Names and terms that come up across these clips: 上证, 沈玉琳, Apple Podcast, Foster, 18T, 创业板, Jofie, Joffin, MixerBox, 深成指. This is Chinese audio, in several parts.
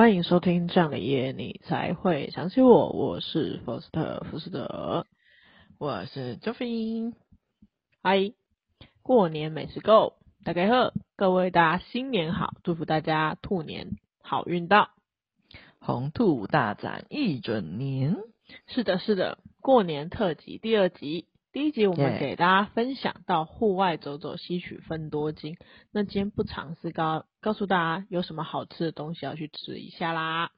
欢迎收听这样的夜你才会想起我，我是 Foster 福斯德，我是 Joffin。 嗨，过年美食购，大家好，各位大家新年好，祝福大家兔年好运到，红兔大展一整年。是的是的，过年特辑第二集，第一集我们给大家分享到户外走走吸取芬多精，那今天不尝试告诉大家有什么好吃的东西要去吃一下啦。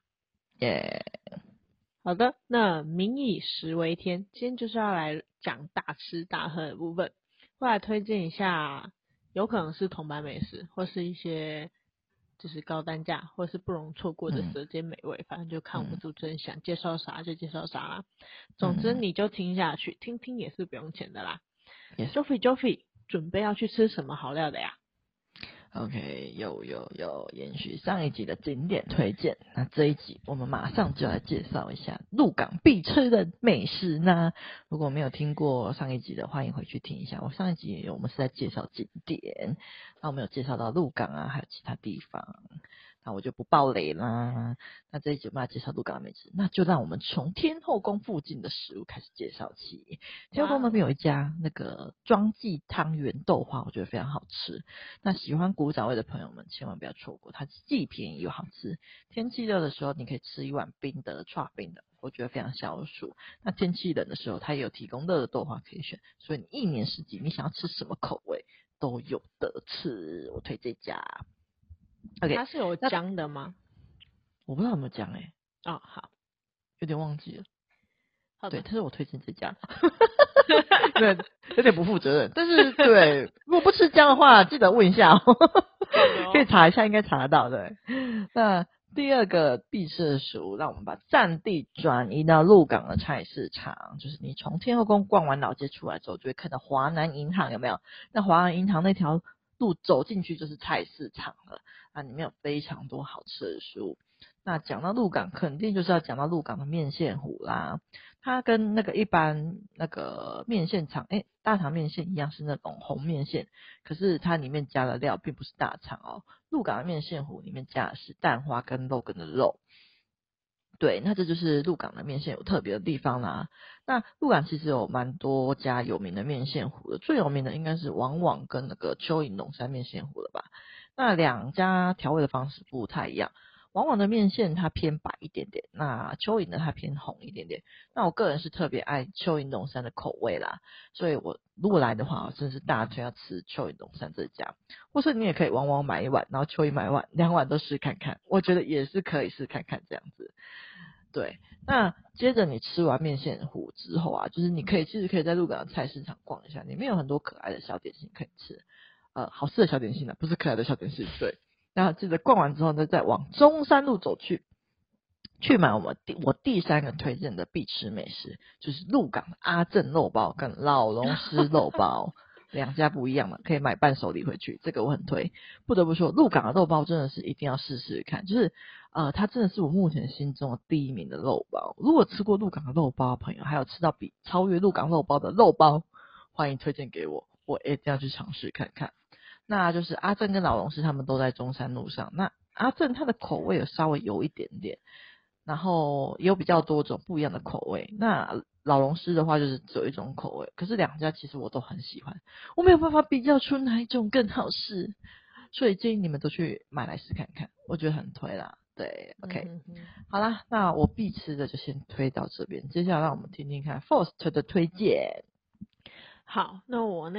好的，那民以食为天，今天就是要来讲大吃大喝的部分，会来推荐一下有可能是铜板美食，或是一些就是高单价或是不容错过的舌尖美味，反正就看我们主持人想介绍啥就介绍啥啦。总之你就听下去，听听也是不用钱的啦。Jofie 准备要去吃什么好料的呀？ OK， 有延续上一集的景点推荐，那这一集我们马上就来介绍一下鹿港必吃的美食呢。如果没有听过上一集的，欢迎回去听一下。我上一集我们是在介绍景点，那我们有介绍到鹿港啊，还有其他地方，那我就不爆雷啦。那这一集我们要介绍鹿港的美食，那就让我们从天后宫附近的食物开始介绍起。天后宫那边有一家那个庄记汤圆豆花，我觉得非常好吃。那喜欢古早味的朋友们千万不要错过，它既便宜又好吃。天气热的时候你可以吃一碗冰的剉冰的，我觉得非常消暑。那天气冷的时候它也有提供热的豆花可以选，所以你一年四季你想要吃什么口味都有得吃，我推这家。 OK， 它是有姜的吗？我不知道有没有姜欸。哦，好，有点忘记了。对，但是我推荐这家。对，有点不负责任。但是对，如果不吃姜的话，记得问一下哦。可以查一下，应该查得到的。那第二个必吃的食物，让我们把战地转移到鹿港的菜市场。就是你从天后宫逛完老街出来之后，就会看到华南银行，有没有？那华南银行那条路走进去就是菜市场了啊，里面有非常多好吃的食物。那讲到鹿港，肯定就是要讲到鹿港的面线糊啦。它跟那个一般那个面线厂，大肠面线一样是那种红面线，可是它里面加的料并不是大肠哦。鹿港的面线糊里面加的是蛋花跟肉羹的肉。对，那这就是鹿港的面线有特别的地方啦。那鹿港其实有蛮多家有名的面线糊的，最有名的应该是王网跟那个蚯蚓龙山面线糊了吧。那两家调味的方式不太一样。往往的面线它偏白一点点，那蚯蚓的它偏红一点点。那我个人是特别爱蚯蚓龙山的口味啦，所以我如果来的话，我真是大推要吃蚯蚓龙山这家。或是你也可以往往买一碗，然后蚯蚓买一碗，两碗都试看看，我觉得也是可以试看看这样子。对，那接着你吃完面线糊之后啊，就是你可以其实可以在鹿港的菜市场逛一下，里面有很多可爱的小点心可以吃，好吃的小点心啊，不是可爱的小点心，对。那记得逛完之后呢，再往中山路走去买我第三个推荐的必吃美食，就是鹿港的阿正肉包跟老龙狮肉包。两家不一样嘛，可以买伴手礼回去，这个我很推。不得不说，鹿港的肉包真的是一定要试试看，就是它真的是我目前心中的第一名的肉包。如果吃过鹿港的肉包的朋友，还有吃到比超越鹿港肉包的肉包，欢迎推荐给我，我一定要去尝试看看。那就是阿正跟老龙狮他们都在中山路上，那阿正他的口味有稍微有一点点，然后也有比较多种不一样的口味，那老龙狮的话就是只有一种口味，可是两家其实我都很喜欢，我没有办法比较出哪一种更好吃，所以建议你们都去买来试看看，我觉得很推啦。对 ，OK， 好啦，那我必吃的就先推到这边，接下来让我们听听看 Foster 的推荐。好，那我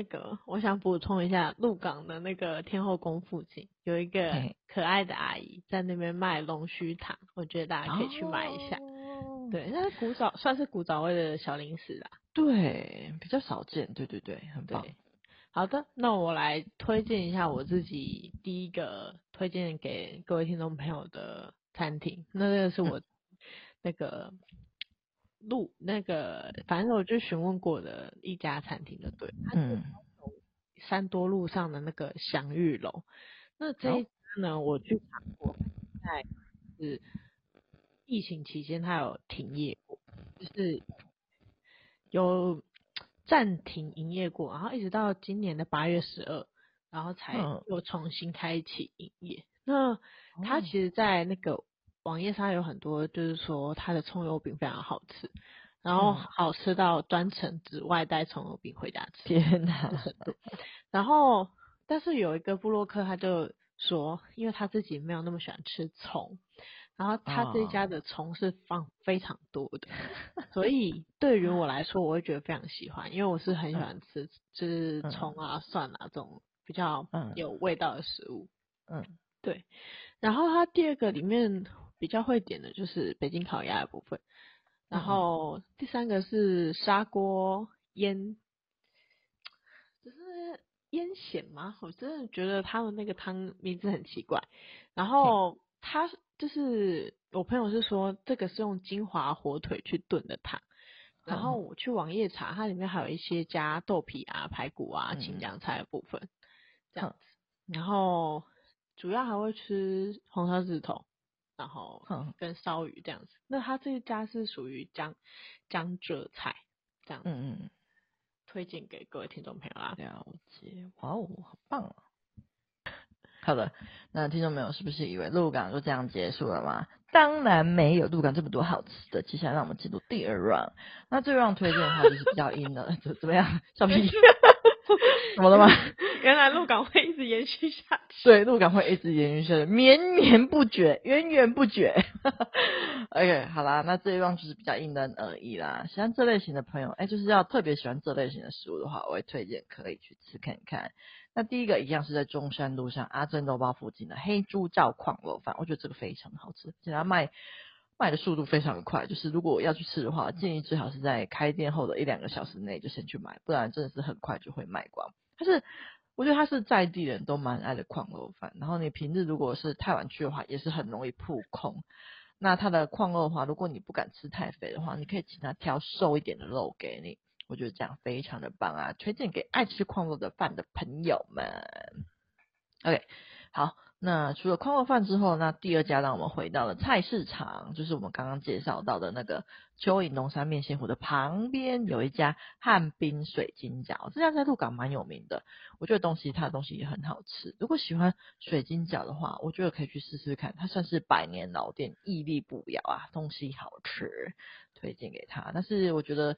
想补充一下，鹿港的那个天后宫附近有一个可爱的阿姨在那边卖龙须糖，我觉得大家可以去买一下。哦、对，那是算是古早味的小零食啦。对，比较少见。对对对，很棒。好的，那我来推荐一下我自己第一个推荐给各位听众朋友的餐厅，那这个是我反正我就询问过的一家餐厅的，对，它是三多路上的那个祥玉楼。那这一家呢，我去查过，在是疫情期间它有停业过，就是有暂停营业过，然后一直到今年的8月12，然后才又重新开启营业。那它其实在那个网页上有很多就是说它的葱油饼非常好吃，然后好吃到专程只外带葱油饼回家吃。天哪！然后但是有一个部落客他就说，因为他自己没有那么喜欢吃葱，然后他这家的葱是放非常多的，所以对于我来说我会觉得非常喜欢，因为我是很喜欢吃就是葱啊蒜啊这种比较有味道的食物。嗯，对。然后他第二个里面比较会点的就是北京烤鸭的部分，然后第三个是砂锅腌，就是腌咸吗？我真的觉得他们那个汤名字很奇怪。然后他就是我朋友是说这个是用金华火腿去炖的汤，然后我去网页查，它里面还有一些加豆皮啊、排骨啊、青江菜的部分，这样子。然后主要还会吃红烧狮子头，然后跟烧鱼这样子。那他这一家是属于江浙菜这样子，推荐给各位听众朋友啦。了解，哇哦，好棒啊！好的，那听众朋友是不是以为鹿港就这样结束了吗？当然没有，鹿港这么多好吃的。接下来让我们进入第二 round。那这 round 推荐的话就是比较阴了，怎么样？小皮，怎么了吗？原来鹿港会一直延续下去。对，鹿港会一直延续下去，绵绵不绝，源源不绝。OK， 好啦，那这一 round 就是比较因人而异啦。像这类型的朋友，就是要特别喜欢这类型的食物的话，我会推荐可以去吃看看。那第一个一样是在中山路上阿珍肉包附近的黑猪照矿肉饭，我觉得这个非常好吃，而且它卖的速度非常快，就是如果要去吃的话，建议最好是在开店后的1-2个小时内就先去买，不然真的是很快就会卖光。但是我觉得它是在地人都蛮爱的矿肉饭，然后你平日如果是太晚去的话，也是很容易曝空。那它的矿肉的话，如果你不敢吃太肥的话，你可以请他挑瘦一点的肉给你。我觉得这样非常的棒啊，推荐给爱吃矿肉的饭的朋友们。OK， 好，那除了矿肉饭之后，那第二家让我们回到了菜市场，就是我们刚刚介绍到的那个蚯蚓农山面线糊的旁边有一家汉滨水晶饺，这家在鹿港蛮有名的，我觉得它的东西也很好吃。如果喜欢水晶饺的话，我觉得可以去试试看，它算是100年老店，屹立不摇啊，东西好吃，推荐给他。但是我觉得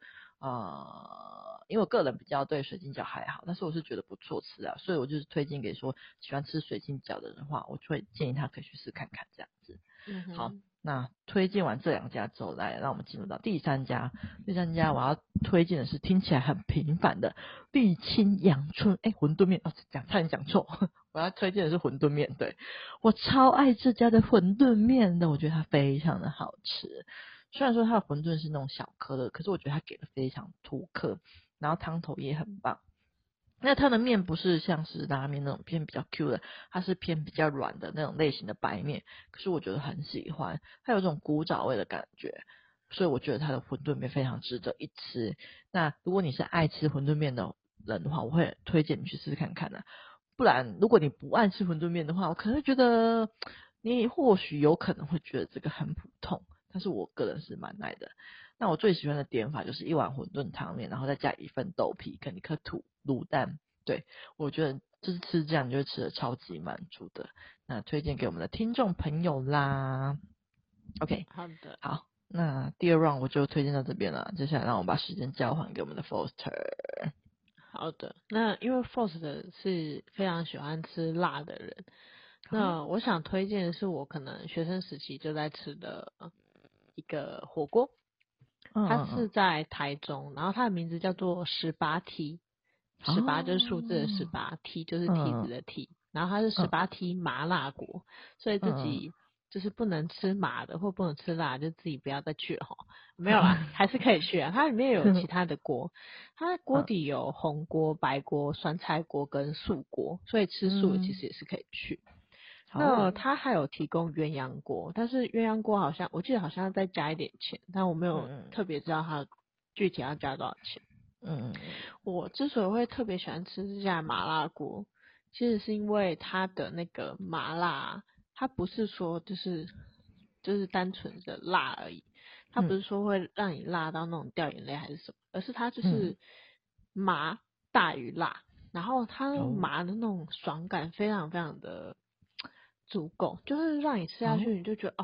因为我个人比较对水晶饺还好，但是我是觉得不错吃啊，所以我就是推荐给说喜欢吃水晶饺的人的话，我就会建议他可以去试看看这样子。好，那推荐完这两家之后，来让我们进入到第三家。第三家我要推荐的是听起来很平凡的沥青阳春馄饨面，差点讲错，我要推荐的是馄饨面。对，我超爱这家的馄饨面的，我觉得它非常的好吃。虽然说它的馄饨是那种小颗的，可是我觉得它给的非常突克，然后汤头也很棒。那它的面不是像是拉面那种偏比较 Q 的，它是偏比较软的那种类型的白面，可是我觉得很喜欢，它有一种古早味的感觉，所以我觉得它的馄饨面非常值得一吃。那如果你是爱吃馄饨面的人的话，我会推荐你去试试看看啊。不然如果你不爱吃馄饨面的话，我可能会觉得你或许有可能会觉得这个很普通，但是我个人是蛮爱的。那我最喜欢的点法就是一碗馄饨汤面，然后再加一份豆皮跟一颗卤蛋。对，我觉得就是吃这样你就会吃得超级满足的，那推荐给我们的听众朋友啦。 OK， 好的，好，那第二 round 我就推荐到这边了，接下来让我把时间交还给我们的 Foster。 好的，那因为 Foster 是非常喜欢吃辣的人，那我想推荐的是我可能学生时期就在吃的一个火锅，它是在台中，然后它的名字叫做18T， 18就是数字的18， T 就是梯子的 T， 然后它是18T 麻辣锅，所以自己就是不能吃麻的或不能吃辣，就自己不要再去了。没有啦，还是可以去啊。它里面有其他的锅，它的锅底有红锅、白锅、酸菜锅跟素锅，所以吃素其实也是可以去。那他还有提供鸳鸯锅，但是鸳鸯锅好像我记得好像要再加一点钱，但我没有特别知道他具体要加多少钱。我之所以会特别喜欢吃这家麻辣锅，其实是因为它的那个麻辣，它不是说就是单纯的辣而已，它不是说会让你辣到那种掉眼泪还是什么，而是它就是麻大于辣，然后它麻的那种爽感非常非常的足够，就是让你吃下去你就觉得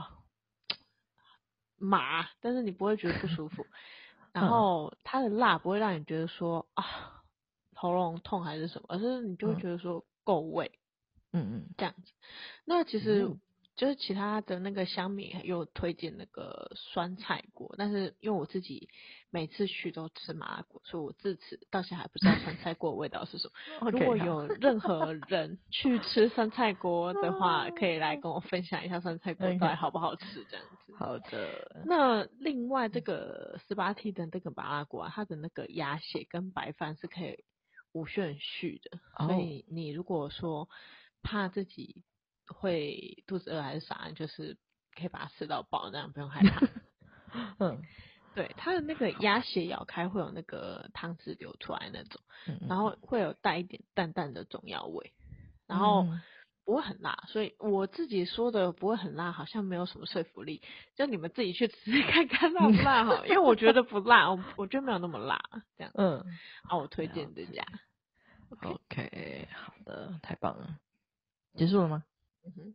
麻，但是你不会觉得不舒服。然后它的辣不会让你觉得说啊喉咙痛还是什么，而是你就会觉得说够味。嗯嗯，这样子。那其实就是其他的那个香米有推荐那个酸菜锅，但是因为我自己每次去都吃麻辣锅，所以我自此到现在还不知道酸菜锅的味道是什么。如果有任何人去吃酸菜锅的话，可以来跟我分享一下酸菜锅到底好不好吃这样子。好的。那另外这个18T 的这个麻辣锅啊，它的那个鸭血跟白饭是可以无限续的，所以你如果说怕自己会肚子饿还是啥，就是可以把它吃到饱，这样不用害怕。嗯，对，它的那个鸭血咬开会有那个汤汁流出来那种，然后会有带一点淡淡的中药味，然后不会很辣，所以我自己说的不会很辣好像没有什么说服力，就你们自己去吃看看辣不辣哈，因为我觉得不辣，我觉得没有那么辣这样。嗯，啊，我推荐这家。OK， 好的，太棒了。结束了吗？嗯哼，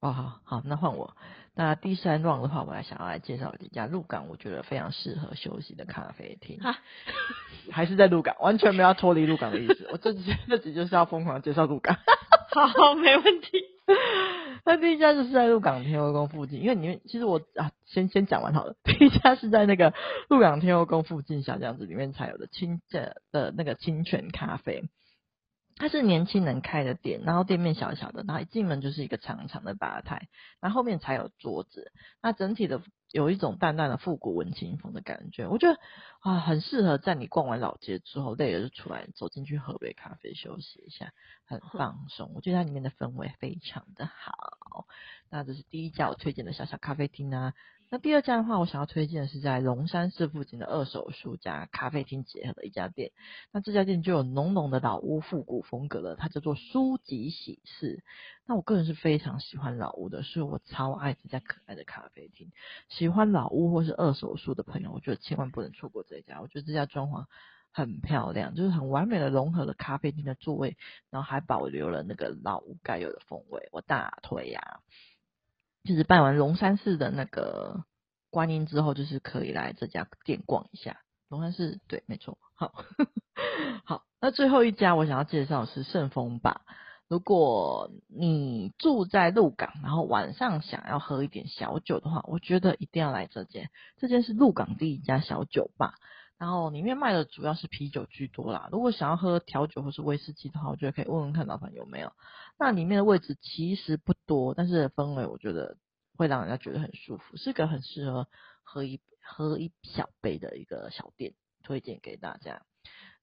哦，好，那换我。那第三 round 的话，我想要来介绍几家鹿港我觉得非常适合休息的咖啡厅。还是在鹿港，完全没有要脱离鹿港的意思。我这集就是要疯狂介绍鹿港。好，没问题。那第一家就是在鹿港天后宫附近，因为你们其实我先讲完好了。第一家是在那个鹿港天后宫附近小巷子里面才有的那个清泉咖啡。它是年轻人开的店，然后店面小小的，然后一进门就是一个长长的吧台，然后后面才有桌子，那整体的有一种淡淡的复古文青风的感觉，我觉得啊很适合在你逛完老街之后累了就出来走进去喝杯咖啡休息一下，很放松，我觉得它里面的氛围非常的好。那这是第一家我推荐的小小咖啡厅啊。那第二家的话，我想要推荐的是在龙山寺附近的二手书加咖啡厅结合的一家店。那这家店就有浓浓的老屋复古风格了，它叫做书籍喜事。那我个人是非常喜欢老屋的，所以我超爱这家可爱的咖啡厅。喜欢老屋或是二手书的朋友，我觉得千万不能错过这家。我觉得这家装潢很漂亮，就是很完美的融合了咖啡厅的座位，然后还保留了那个老屋该有的风味，我大推啊。就是办完龙山寺的那个观音之后，就是可以来这家店逛一下。龙山寺，对，没错。好，好，那最后一家我想要介绍的是圣丰吧。如果你住在鹿港，然后晚上想要喝一点小酒的话，我觉得一定要来这间。这间是鹿港第一家小酒吧。然后里面卖的主要是啤酒居多啦，如果想要喝调酒或是威士忌的话，我觉得可以问问看老板有没有。那里面的位置其实不多，但是氛围我觉得会让人家觉得很舒服，是个很适合喝一小杯的一个小店，推荐给大家。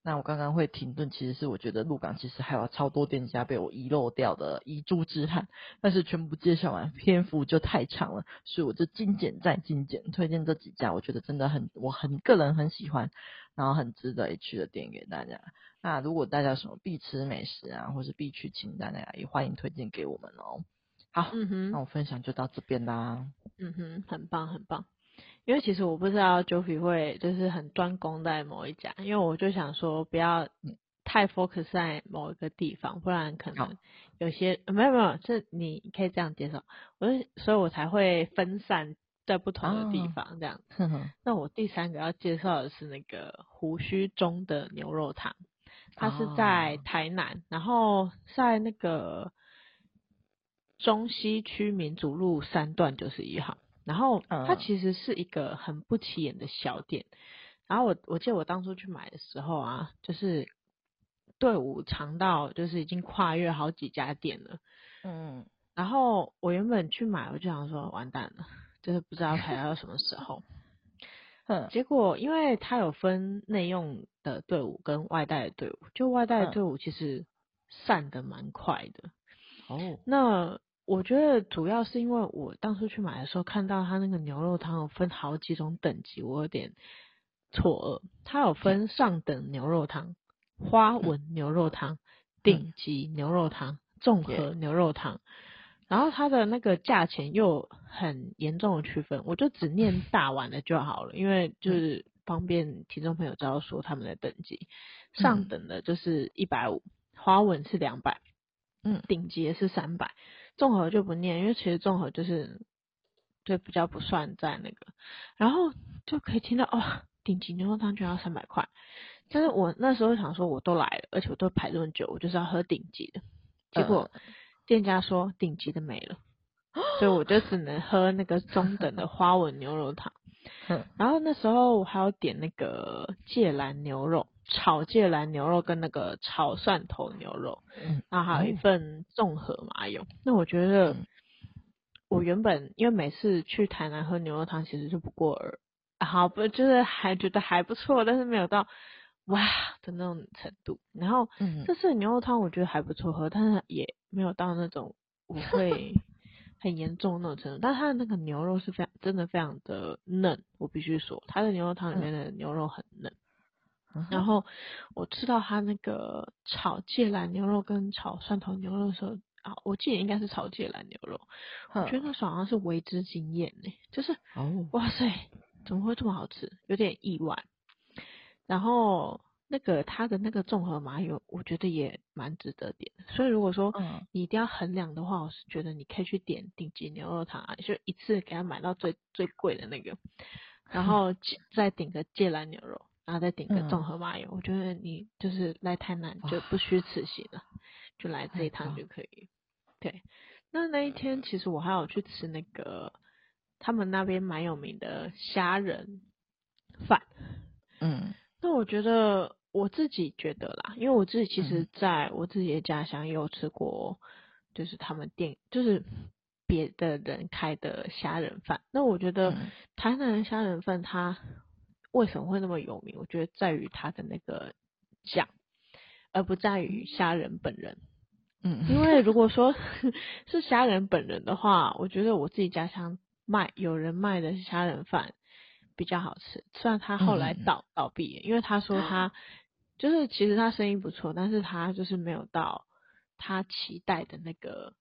那我刚刚会停顿，其实是我觉得鹿港其实还有超多店家被我遗漏掉的遗珠之憾，但是全部介绍完篇幅就太长了，所以我就精简再精简，推荐这几家我觉得真的我个人很喜欢，然后很值得一去的店给大家。那如果大家有什么必吃美食啊或是必去清单啊，也欢迎推荐给我们哦。好，那我分享就到这边啦。很棒很棒。因为其实我不知道 Jofie 会就是很专攻在某一家，因为我就想说不要太 focus 在某一个地方，不然可能有些没有，这你可以这样介绍，所以我才会分散在不同的地方这样。那我第三个要介绍的是那个胡须中的牛肉汤，它是在台南，然后在那个中西区民族路3段91号。然后它其实是一个很不起眼的小店，然后我记得我当初去买的时候啊，就是队伍长到就是已经跨越好几家店了。然后我原本去买，我就想说完蛋了，就是不知道排到什么时候。结果因为它有分内用的队伍跟外带的队伍，就外带的队伍其实散得蛮快的。那我觉得主要是因为我当初去买的时候看到它那个牛肉汤有分好几种等级，我有点错愕。它有分上等牛肉汤、花纹牛肉汤、顶级牛肉汤、综合牛肉汤，然后它的那个价钱又很严重的区分，我就只念大碗的就好了，因为就是方便听众朋友知道说他们的等级。上等的就是150，花纹是200，顶级是300。综合就不念，因为其实综合就是就比较不算在那个，然后就可以听到哇，顶级牛肉汤居然要300块，但是我那时候想说我都来了，而且我都排这么久，我就是要喝顶级的，结果店家说顶级的没了，所以我就只能喝那个中等的花纹牛肉汤。然后那时候我还要点那个芥兰牛肉，炒芥兰牛肉跟那个炒蒜头牛肉，然后还有一份综合麻油。那我觉得我原本因为每次去台南喝牛肉汤其实就不过耳，好不就是还觉得还不错，但是没有到哇的那种程度。然后这次牛肉汤我觉得还不错喝，但是也没有到那种我会很严重的那种程度。但它的那个牛肉是非常真的非常的嫩，我必须说它的牛肉汤里面的牛肉很嫩。然后我吃到它那个炒芥兰牛肉跟炒蒜头牛肉的时候啊，我记得应该是炒芥兰牛肉，我觉得那好像是为之惊艳呢，就是哇塞怎么会这么好吃，有点意外。然后那个它的那个综合麻油我觉得也蛮值得点，所以如果说你一定要衡量的话，我是觉得你可以去点顶级牛肉汤啊，就一次给它买到最贵的那个，然后再顶个芥兰牛肉，然后再顶个综合麻油，我觉得你就是来台南就不虚此行了，就来这一趟就可以。对，那一天其实我还有去吃那个他们那边蛮有名的虾仁饭。那我觉得我自己觉得啦，因为我自己其实在我自己的家乡也有吃过，就是他们店就是别的人开的虾仁饭。那我觉得台南的虾仁饭它为什么会那么有名？我觉得在于它的那个酱，而不在于虾仁本人。因为如果说是虾仁本人的话，我觉得我自己家乡有人卖的虾仁饭比较好吃。虽然他后来倒闭，因为他说他就是其实他生意不错，但是他就是没有到他期待的那个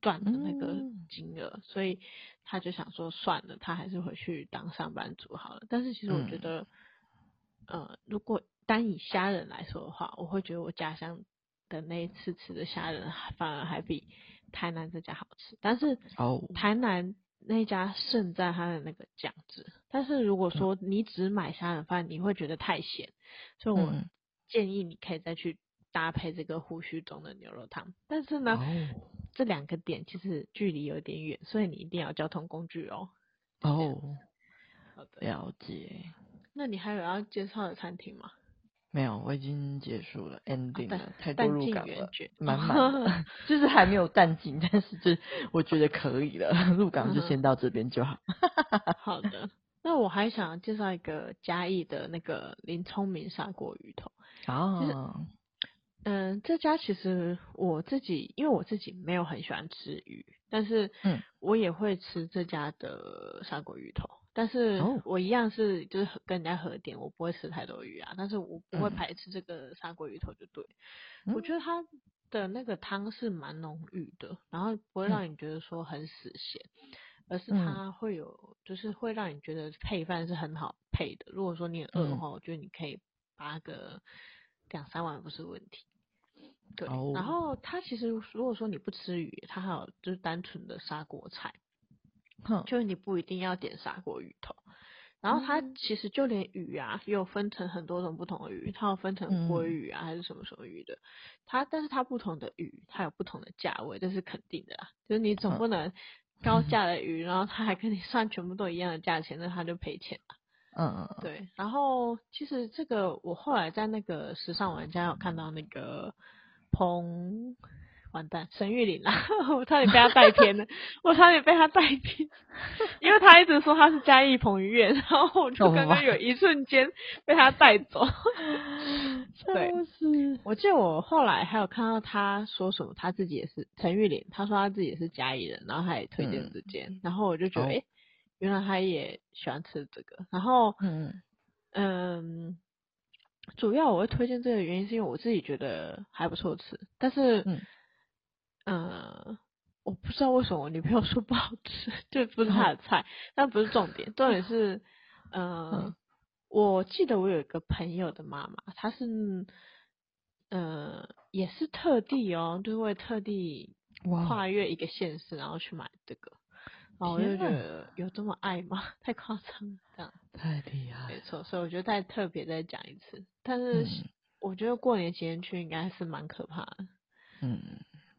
赚的那个金额，所以他就想说算了，他还是回去当上班族好了。但是其实我觉得，如果单以虾仁来说的话，我会觉得我家乡的那一次吃的虾仁反而还比台南这家好吃，但是台南那一家胜在它的那个酱汁。但是如果说你只买虾仁饭，你会觉得太咸，所以我建议你可以再去搭配这个胡须中的牛肉汤。但是呢，这两个点其实距离有点远，所以你一定要交通工具哦。好的，了解。那你还有要介绍的餐厅吗？没有，我已经结束了 ，ending 了，太多入港了，满就是还没有淡尽，但是就我觉得可以了，入港就先到这边就好。好的，那我还想介绍一个嘉义的那个林聪明砂锅鱼头。这家其实我自己，因为我自己没有很喜欢吃鱼，但是我也会吃这家的砂锅鱼头。但是我一样是就是跟人家合点，我不会吃太多鱼啊，但是我不会排斥这个砂锅鱼头就对。我觉得它的那个汤是蛮浓郁的，然后不会让你觉得说很死咸，而是它会有就是会让你觉得配饭是很好配的。如果说你很饿的话，我觉得你可以把个2-3碗不是问题。对，然后它其实如果说你不吃鱼，它还有就是单纯的砂锅菜。就是你不一定要点砂锅鱼头，然后它其实就连鱼啊也有分成很多种不同的鱼，它有分成鲑鱼啊还是什么什么鱼的，但是它不同的鱼它有不同的价位，这是肯定的啦，就是你总不能高价的鱼然后它还跟你算全部都一样的价钱，那它就赔钱了。对，然后其实这个我后来在那个时尚玩家有看到那个完蛋，沈玉琳啦，我差点被他带偏了，因为他一直说他是嘉义彭于晏，然后我就刚刚有一瞬间被他带走。对，我记得我后来还有看到他说什么，他自己也是沈玉琳，他说他自己也是嘉义人，然后他也推荐这间，然后我就觉得原来他也喜欢吃这个，然后主要我会推荐这个原因是因为我自己觉得还不错吃，但是我不知道为什么我女朋友说不好吃，就不是她的菜，但不是重点，重点是我记得我有一个朋友的妈妈，她是也是特地就是会特地跨越一个县市然后去买这个，然后我就觉得有这么爱吗？太夸张了，这样太厉害，没错。所以我觉得再特别再讲一次，但是我觉得过年期间去应该是蛮可怕的。嗯，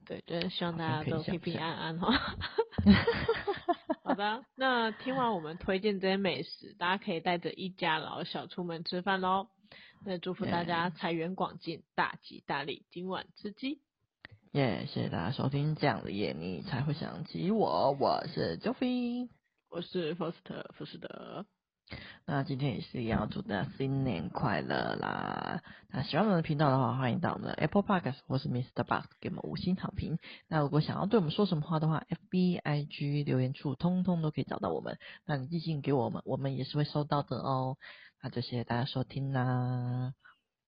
对，就是希望大家都平平安安哈。好的，那听完我们推荐这些美食，大家可以带着一家老小出门吃饭喽。那祝福大家财源广进，大吉大利，今晚吃鸡。耶、yeah, ！谢谢大家收听，这样的夜你才会想起我。我是 Jofie， 我是 Foster 福士德。那今天也是一样，祝大家新年快乐啦！那喜欢我们的频道的话，欢迎到我们的 Apple Podcast 或是 MixerBox 给我们五星好评。那如果想要对我们说什么话的话 ，FB、IG 留言处通通都可以找到我们。那你寄信给我们，我们也是会收到的哦。那就谢谢大家收听啦，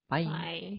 拜。